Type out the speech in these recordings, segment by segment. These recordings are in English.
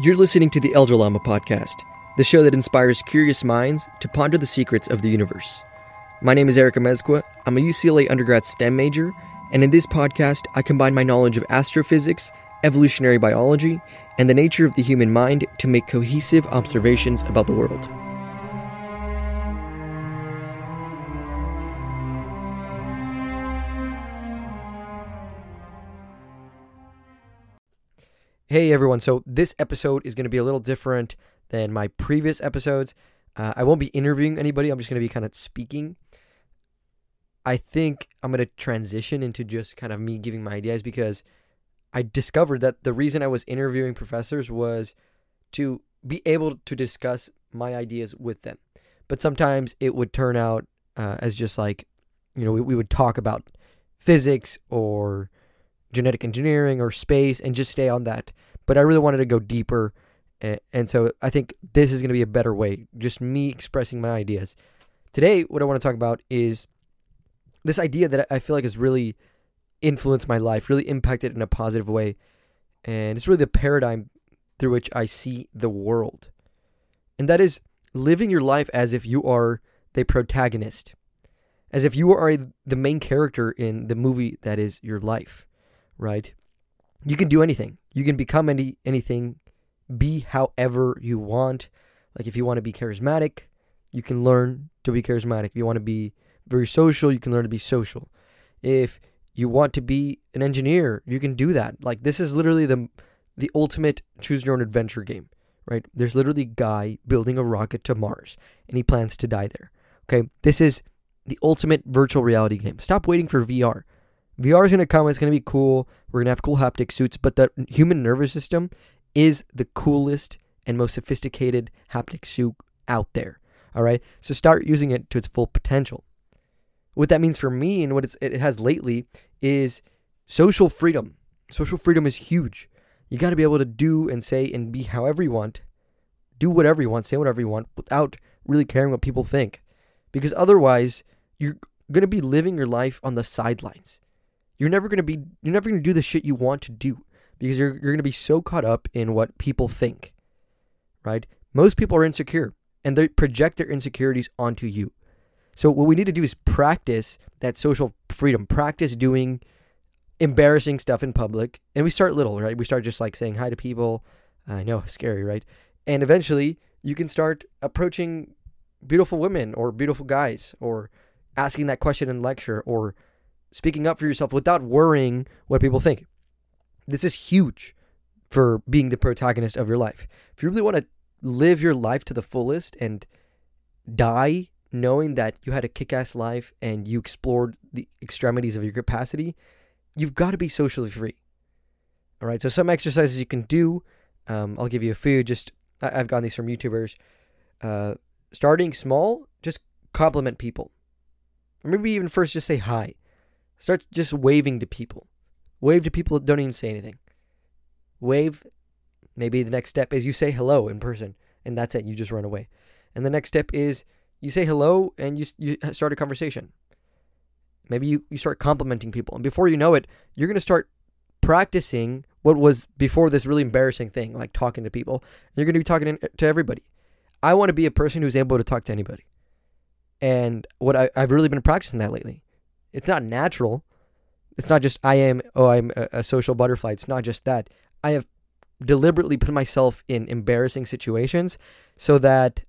You're listening to the Elder Llama Podcast, the show that inspires curious minds to ponder the secrets of the universe. My name is Erick Amezcua. I'm a UCLA undergrad STEM major, and in this podcast, I combine my knowledge of astrophysics, evolutionary biology, and the nature of the human mind to make cohesive observations about the world. Hey everyone, so this episode is going to be a little different than my previous episodes. I won't be interviewing anybody, I'm just going to be kind of speaking. I think I'm going to transition into just kind of me giving my ideas because I discovered that the reason I was interviewing professors was to be able to discuss my ideas with them. But sometimes it would turn out as just like, you know, we would talk about physics or genetic engineering or space and just stay on that. But I really wanted to go deeper. And so I think this is going to be a better way, just me expressing my ideas. Today, what I want to talk about is this idea that I feel like has really influenced my life, really impacted in a positive way. And it's really the paradigm through which I see the world. And that is living your life as if you are the protagonist, as if you are the main character in the movie that is your life. Right? You can do anything. You can become anything, be however you want. Like if you want to be charismatic, you can learn to be charismatic. If you want to be very social, you can learn to be social. If you want to be an engineer, you can do that. Like this is literally the ultimate choose your own adventure game, right? There's literally a guy building a rocket to Mars and he plans to die there. Okay. This is the ultimate virtual reality game. Stop waiting for VR. VR is going to come, it's going to be cool, we're going to have cool haptic suits, but the human nervous system is the coolest and most sophisticated haptic suit out there, all right? So start using it to its full potential. What that means for me and what it has lately is social freedom. Social freedom is huge. You got to be able to do and say and be however you want, do whatever you want, say whatever you want, without really caring what people think. Because otherwise, you're going to be living your life on the sidelines. You're never going to do the shit you want to do because you're going to be so caught up in what people think, right? Most people are insecure and they project their insecurities onto you. So what we need to do is practice that social freedom, practice doing embarrassing stuff in public. And we start little, right? We start just like saying hi to people. I know, scary, right? And eventually you can start approaching beautiful women or beautiful guys or asking that question in lecture or speaking up for yourself without worrying what people think. This is huge for being the protagonist of your life. If you really want to live your life to the fullest and die knowing that you had a kick-ass life and you explored the extremities of your capacity, you've got to be socially free. All right, so some exercises you can do. I'll give you a few. Just I've gotten these from YouTubers. Starting small, just compliment people. Or maybe even first just say hi. Start just waving to people. Wave to people that don't even say anything. Wave. Maybe the next step is you say hello in person. And that's it. You just run away. And the next step is you say hello and you start a conversation. Maybe you start complimenting people. And before you know it, you're going to start practicing what was before this really embarrassing thing, like talking to people. And you're going to be talking to everybody. I want to be a person who's able to talk to anybody. And what I've really been practicing that lately. It's not natural. It's not just I'm a social butterfly. It's not just that. I have deliberately put myself in embarrassing situations so that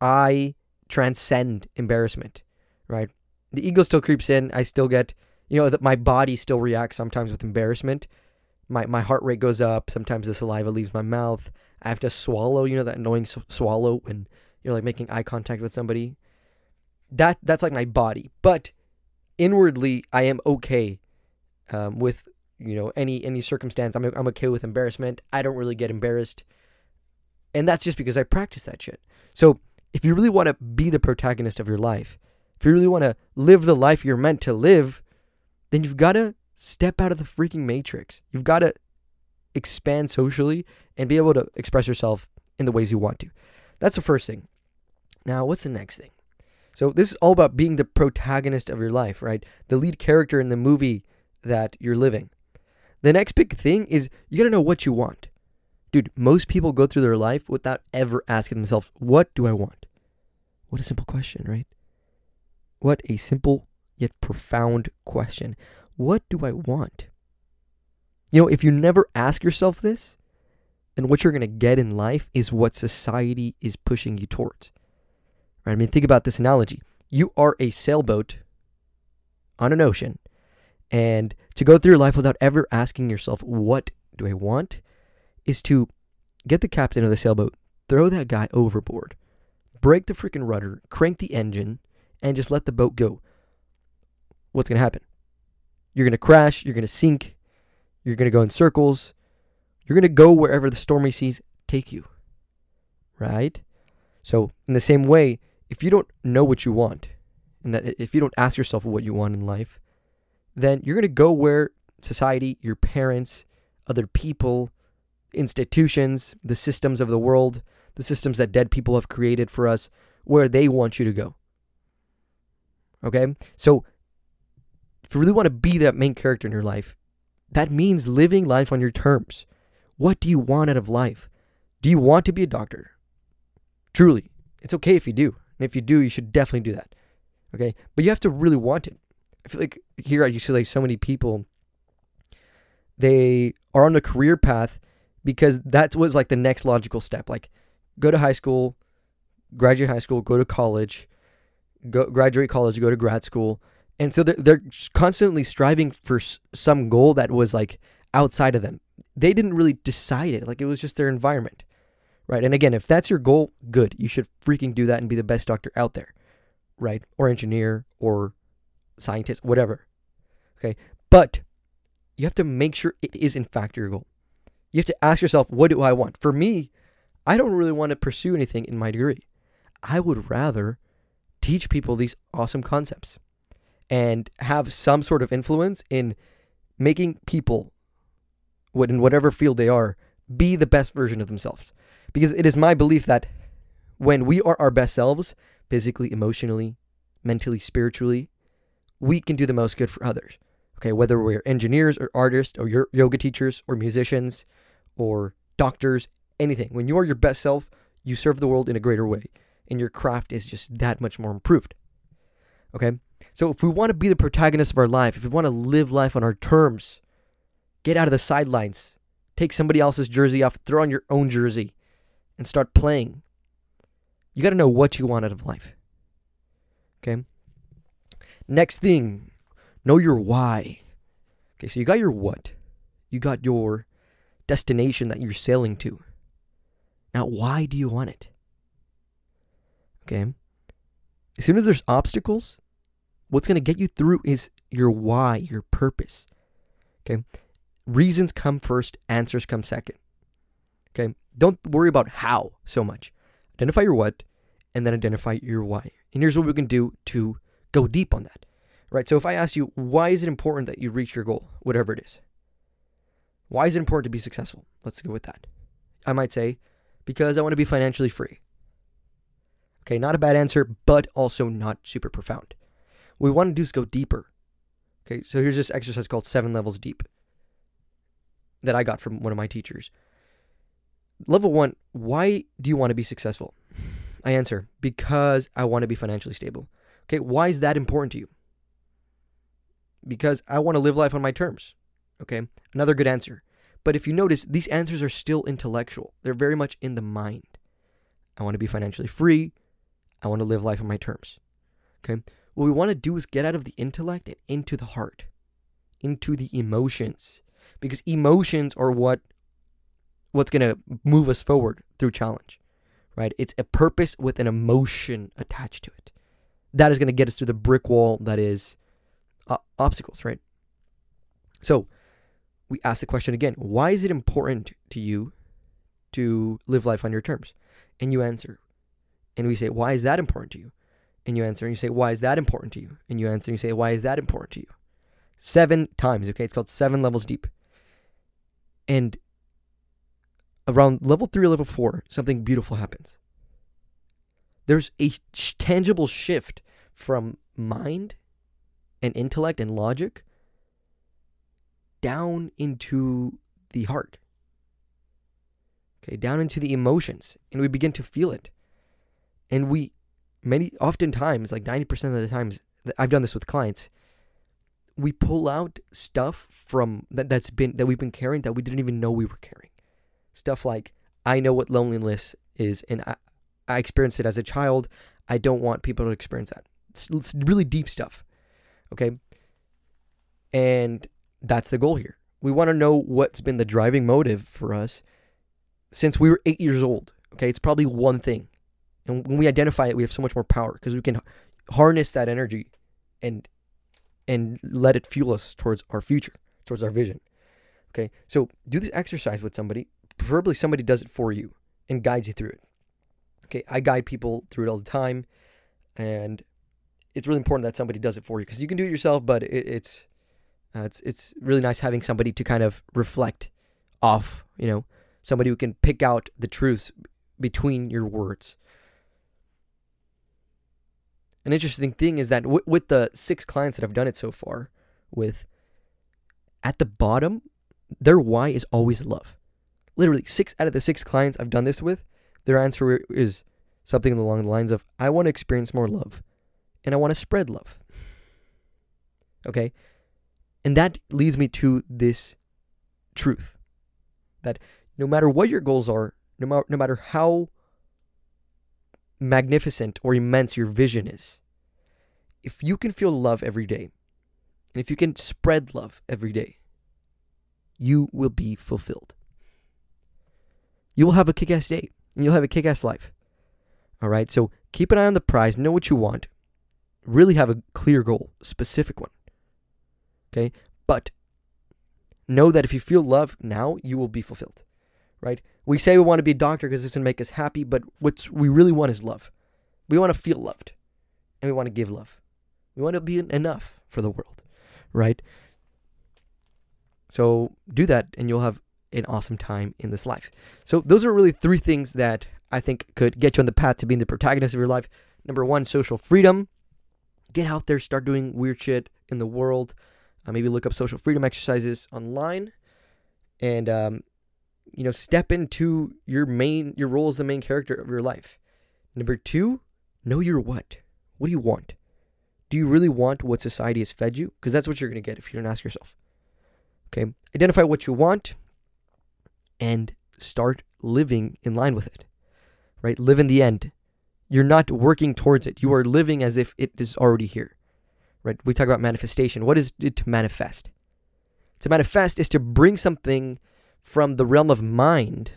I transcend embarrassment, right? The ego still creeps in. I still get, that my body still reacts sometimes with embarrassment. My heart rate goes up. Sometimes the saliva leaves my mouth. I have to swallow, that annoying swallow when you're like making eye contact with somebody. That's like my body. But inwardly, I am okay with any circumstance. I'm okay with embarrassment. I don't really get embarrassed, and that's just because I practice that shit. So if you really want to be the protagonist of your life, if you really want to live the life you're meant to live, then you've got to step out of the freaking matrix. You've got to expand socially and be able to express yourself in the ways you want to. That's the first thing. Now, what's the next thing? So this is all about being the protagonist of your life, right? The lead character in the movie that you're living. The next big thing is you got to know what you want. Dude, most people go through their life without ever asking themselves, what do I want? What a simple question, right? What a simple yet profound question. What do I want? You know, if you never ask yourself this, then what you're going to get in life is what society is pushing you towards. Right? I mean, think about this analogy. You are a sailboat on an ocean, and to go through your life without ever asking yourself, what do I want, is to get the captain of the sailboat, throw that guy overboard, break the freaking rudder, crank the engine, and just let the boat go. What's going to happen? You're going to crash, you're going to sink, you're going to go in circles, you're going to go wherever the stormy seas take you, right? So in the same way, if you don't know what you want, and that if you don't ask yourself what you want in life, then you're going to go where society, your parents, other people, institutions, the systems of the world, the systems that dead people have created for us, where they want you to go. Okay? So if you really want to be that main character in your life, that means living life on your terms. What do you want out of life? Do you want to be a doctor? Truly. It's okay if you do. And if you do, you should definitely do that. Okay? But you have to really want it. I feel like here at UCLA, so many people, they are on the career path because that was like the next logical step. Like, go to high school, graduate high school, go to college, graduate college, go to grad school. And so they're constantly striving for some goal that was like outside of them. They didn't really decide it. Like, it was just their environment, right? And again, if that's your goal, good. You should freaking do that and be the best doctor out there, right? Or engineer or scientist, whatever. Okay. But you have to make sure it is in fact your goal. You have to ask yourself, what do I want? For me, I don't really want to pursue anything in my degree. I would rather teach people these awesome concepts and have some sort of influence in making people, in whatever field they are, be the best version of themselves. Because it is my belief that when we are our best selves, physically, emotionally, mentally, spiritually, we can do the most good for others. Okay, whether we're engineers or artists or yoga teachers or musicians or doctors, anything. When you are your best self, you serve the world in a greater way, and your craft is just that much more improved. Okay? So if we want to be the protagonist of our life, if we want to live life on our terms, get out of the sidelines, take somebody else's jersey off, throw on your own jersey, and start playing. You got to know what you want out of life. Okay? Next thing, know your why. Okay, so you got your what. You got your destination that you're sailing to. Now, why do you want it? Okay? As soon as there's obstacles, what's going to get you through is your why, your purpose. Okay? Reasons come first, answers come second. Okay? Don't worry about how so much. Identify your what, and then identify your why. And here's what we can do to go deep on that. Right? So if I ask you, why is it important that you reach your goal, whatever it is? Why is it important to be successful? Let's go with that. I might say, because I want to be financially free. Okay, not a bad answer, but also not super profound. What we want to do is go deeper. Okay, so here's this exercise called 7 Levels Deep that I got from one of my teachers. Level 1, why do you want to be successful? I answer, because I want to be financially stable. Okay, why is that important to you? Because I want to live life on my terms. Okay, another good answer. But if you notice, these answers are still intellectual. They're very much in the mind. I want to be financially free. I want to live life on my terms. Okay, what we want to do is get out of the intellect and into the heart, into the emotions, because emotions are what's going to move us forward through challenge, right? It's a purpose with an emotion attached to it. That is going to get us through the brick wall that is obstacles, right? So we ask the question again, why is it important to you to live life on your terms? And you answer. And we say, why is that important to you? And you answer. And you say, why is that important to you? And you answer. And you say, why is that important to you? 7 times, okay? It's called 7 levels deep. And around level 3 or level 4, something beautiful happens. There's a tangible shift from mind and intellect and logic down into the heart. okay, down into the emotions, and we begin to feel it. And we, oftentimes, like 90% of the times, I've done this with clients, we pull out stuff from that we've been carrying that we didn't even know we were carrying. Stuff like, I know what loneliness is, and I experienced it as a child. I don't want people to experience that. It's really deep stuff, okay? And that's the goal here. We want to know what's been the driving motive for us since we were 8 years old, okay? It's probably one thing. And when we identify it, we have so much more power because we can harness that energy and let it fuel us towards our future, towards our vision, okay? So do this exercise with somebody. Preferably somebody does it for you and guides you through it, okay? I guide people through it all the time, and it's really important that somebody does it for you because you can do it yourself, but it's really nice having somebody to kind of reflect off, you know, somebody who can pick out the truths between your words. An interesting thing is that with the 6 clients that I've done it so far with, at the bottom, their why is always love. Literally, 6 out of the 6 clients I've done this with, their answer is something along the lines of, I want to experience more love, and I want to spread love. Okay? And that leads me to this truth, that no matter what your goals are, no matter how magnificent or immense your vision is, if you can feel love every day, and if you can spread love every day, you will be fulfilled. You will have a kick-ass day, and you'll have a kick-ass life. All right? So keep an eye on the prize. Know what you want. Really have a clear goal, specific one. Okay, but know that if you feel love now, you will be fulfilled, right? We say we want to be a doctor because this can make us happy, but what we really want is love. We want to feel loved, and we want to give love. We want to be enough for the world, right? So do that, and you'll have an awesome time in this life. So those are really 3 things that I think could get you on the path to being the protagonist of your life. Number 1, social freedom. Get out there, start doing weird shit in the world. Maybe look up social freedom exercises online, and step into your role as the main character of your life. Number 2, know your what. What do you want? Do you really want what society has fed you? Because that's what you're going to get if you don't ask yourself. Okay, identify what you want, and start living in line with it. Right, live in the end. You're not working towards it. You are living as if it is already here. Right? We talk about manifestation. What is it to manifest? To manifest is to bring something from the realm of mind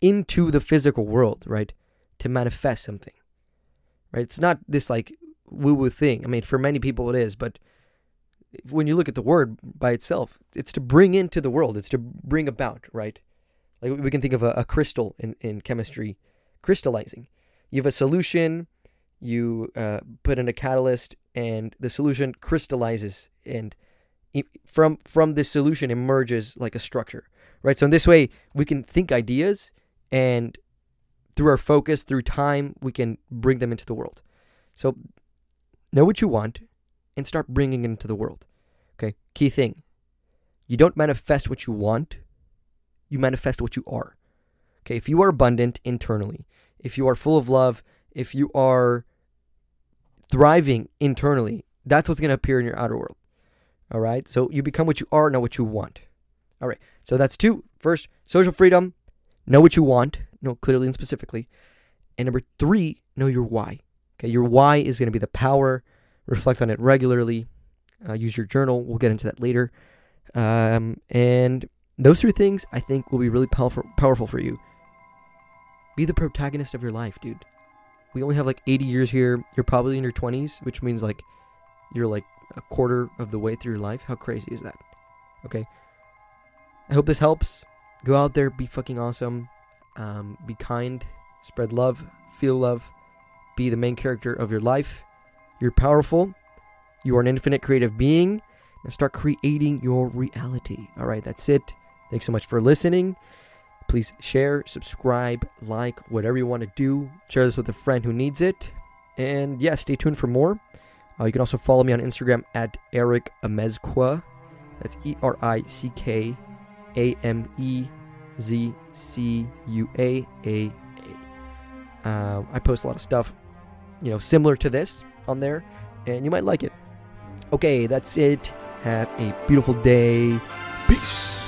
into the physical world, right? To manifest something, right? It's not this like woo-woo thing. I mean, for many people it is, but when you look at the word by itself, it's to bring into the world. It's to bring about, right? Like we can think of a crystal in chemistry crystallizing. You have a solution, you put in a catalyst, and the solution crystallizes, and from this solution emerges like a structure, right? So in this way, we can think ideas, and through our focus, through time, we can bring them into the world. So know what you want and start bringing it into the world, okay? Key thing, you don't manifest what you want, you manifest what you are, okay? If you are abundant internally, if you are full of love, if you are thriving internally, that's what's going to appear in your outer world. All right? So you become what you are, not what you want. All right. So that's 2. First, social freedom. Know what you want. Know clearly and specifically. And number 3, know your why. Okay? Your why is going to be the power. Reflect on it regularly. Use your journal. We'll get into that later. And those 3 things, I think, will be really powerful for you. Be the protagonist of your life, dude. We only have like 80 years here. You're probably in your 20s, which means like you're like a quarter of the way through your life. How crazy is that? Okay. I hope this helps. Go out there. Be fucking awesome. Be kind. Spread love. Feel love. Be the main character of your life. You're powerful. You are an infinite creative being. Now start creating your reality. All right. That's it. Thanks so much for listening. Please share, subscribe, like, whatever you want to do. Share this with a friend who needs it. And yeah, stay tuned for more. You can also follow me on Instagram at Erick Amezcua. That's ERICKAME ELZCUAAA. I post a lot of stuff, you know, similar to this on there, and you might like it. Okay, that's it. Have a beautiful day. Peace.